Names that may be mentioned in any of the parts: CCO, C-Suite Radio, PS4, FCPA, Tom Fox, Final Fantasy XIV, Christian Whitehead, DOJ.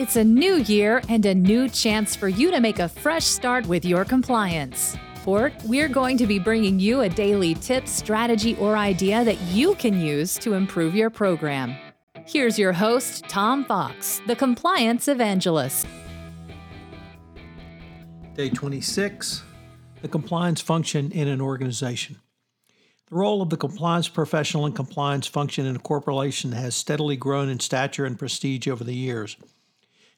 It's a new year and a new chance for you to make a fresh start with your compliance. We're going to be bringing you a daily tip, strategy, or idea that you can use to improve your program. Here's your host, Tom Fox, the Compliance Evangelist. Day 26, the compliance function in an organization. The role of the compliance professional and compliance function in a corporation has steadily grown in stature and prestige over the years.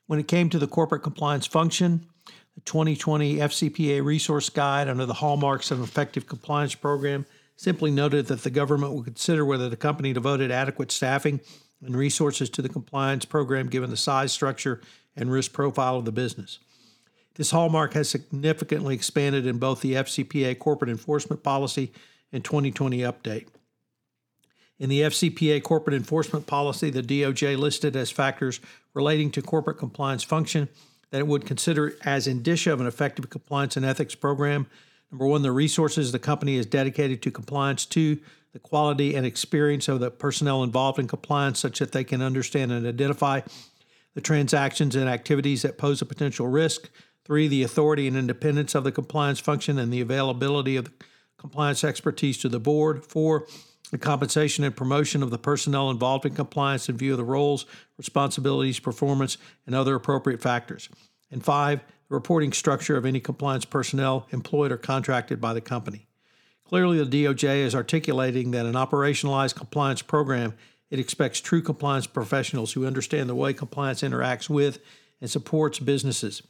When it came to the corporate compliance function, the 2020 FCPA Resource Guide under the hallmarks of an effective compliance program simply noted that the government would consider whether the company devoted adequate staffing and resources to the compliance program given the size, structure, and risk profile of the business. This hallmark has significantly expanded in both the FCPA Corporate Enforcement Policy and 2020 Update. In the FCPA Corporate Enforcement Policy, the DOJ listed as factors relating to corporate compliance function that it would consider as indicia of an effective compliance and ethics program. Number one, the resources the company is dedicated to compliance. Two, the quality and experience of the personnel involved in compliance such that they can understand and identify the transactions and activities that pose a potential risk. Three, the authority and independence of the compliance function and the availability of the compliance expertise to the board. Four, the compensation and promotion of the personnel involved in compliance in view of the roles, responsibilities, performance, and other appropriate factors. And five, the reporting structure of any compliance personnel employed or contracted by the company. Clearly, the DOJ is articulating that in an operationalized compliance program, it expects true compliance professionals who understand the way compliance interacts with and supports businesses.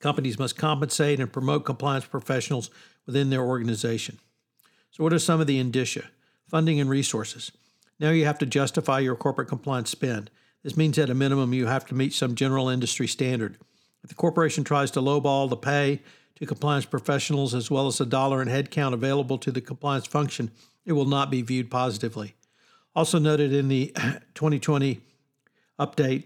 Companies must compensate and promote compliance professionals within their organization. So what are some of the indicia? Funding and resources. Now you have to justify your corporate compliance spend. This means at a minimum you have to meet some general industry standard. If the corporation tries to lowball the pay to compliance professionals as well as the dollar and headcount available to the compliance function, it will not be viewed positively. Also noted in the 2020 update,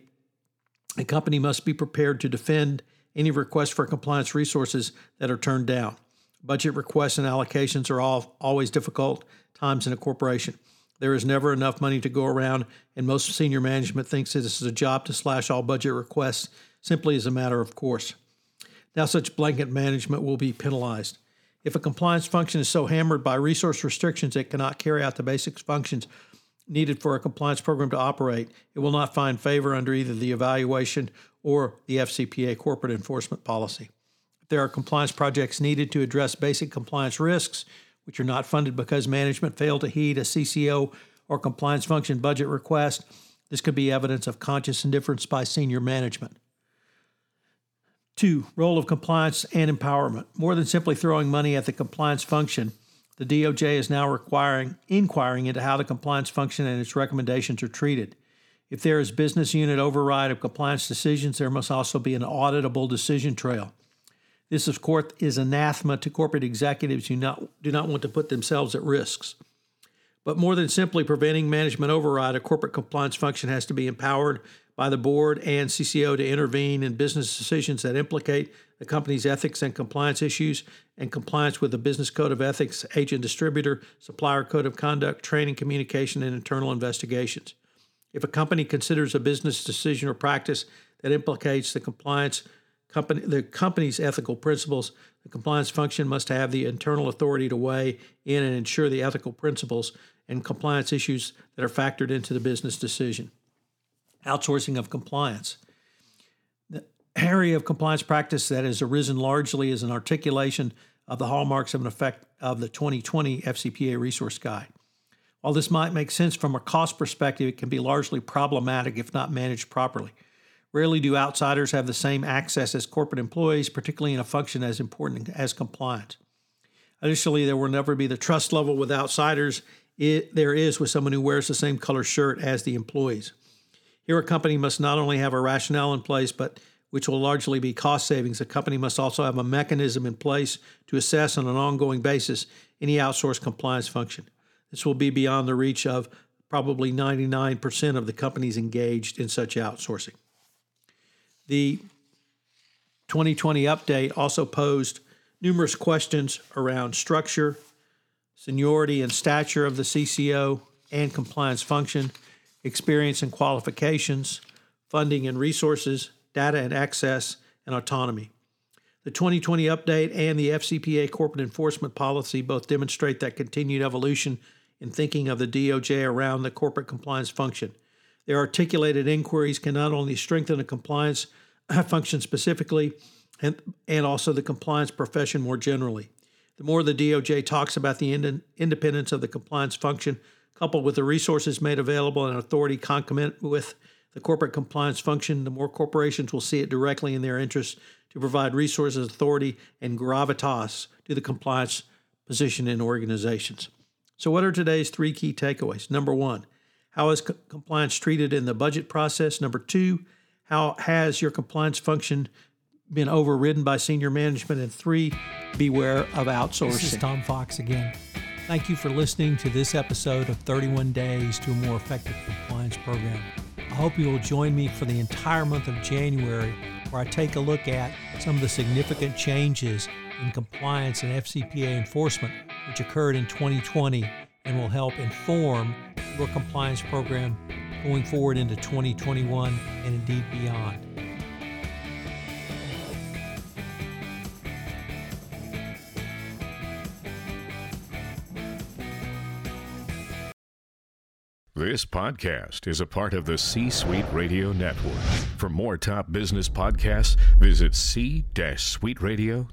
a company must be prepared to defend any request for compliance resources that are turned down. Budget requests and allocations are always difficult times in a corporation. There is never enough money to go around, and most senior management thinks that this is a job to slash all budget requests simply as a matter of course. Now such blanket management will be penalized. If a compliance function is so hammered by resource restrictions it cannot carry out the basic functions needed for a compliance program to operate, it will not find favor under either the evaluation or the FCPA corporate enforcement policy. If there are compliance projects needed to address basic compliance risks, which are not funded because management failed to heed a CCO or compliance function budget request, this could be evidence of conscious indifference by senior management. 2. Role of compliance and empowerment. More than simply throwing money at the compliance function, the DOJ is now inquiring into how the compliance function and its recommendations are treated. If there is business unit override of compliance decisions, there must also be an auditable decision trail. This, of course, is anathema to corporate executives who do not want to put themselves at risks. But more than simply preventing management override, a corporate compliance function has to be empowered by the board and CCO to intervene in business decisions that implicate the company's ethics and compliance issues and compliance with the business code of ethics, agent distributor, supplier code of conduct, training, communication, and internal investigations. If a company considers a business decision or practice that implicates the company's ethical principles, the compliance function must have the internal authority to weigh in and ensure the ethical principles and compliance issues that are factored into the business decision. Outsourcing of compliance. The area of compliance practice that has arisen largely is an articulation of the hallmarks of an effect of the 2020 FCPA Resource Guide. While this might make sense from a cost perspective, it can be largely problematic if not managed properly. Rarely do outsiders have the same access as corporate employees, particularly in a function as important as compliance. Additionally, there will never be the trust level with outsiders there is with someone who wears the same color shirt as the employees. Here, a company must not only have a rationale in place, but which will largely be cost savings, a company must also have a mechanism in place to assess on an ongoing basis any outsourced compliance function. This will be beyond the reach of probably 99% of the companies engaged in such outsourcing. The 2020 update also posed numerous questions around structure, seniority and stature of the CCO and compliance function, experience and qualifications, funding and resources, data and access, and autonomy. The 2020 update and the FCPA corporate enforcement policy both demonstrate that continued evolution in thinking of the DOJ around the corporate compliance function. Their articulated inquiries can not only strengthen the compliance function specifically, and also the compliance profession more generally. The more the DOJ talks about the independence of the compliance function, coupled with the resources made available and authority concomitant with the corporate compliance function, the more corporations will see it directly in their interest to provide resources, authority, and gravitas to the compliance position in organizations. So what are today's three key takeaways? Number one, how is compliance treated in the budget process? Number two, how has your compliance function been overridden by senior management? And three, beware of outsourcing. This is Tom Fox again. Thank you for listening to this episode of 31 Days to a More Effective Compliance Program. I hope you will join me for the entire month of January, where I take a look at some of the significant changes in compliance and FCPA enforcement which occurred in 2020 and will help inform your compliance program going forward into 2021 and indeed beyond. This podcast is a part of the C-Suite Radio Network. For more top business podcasts, visit c-suiteradio.com.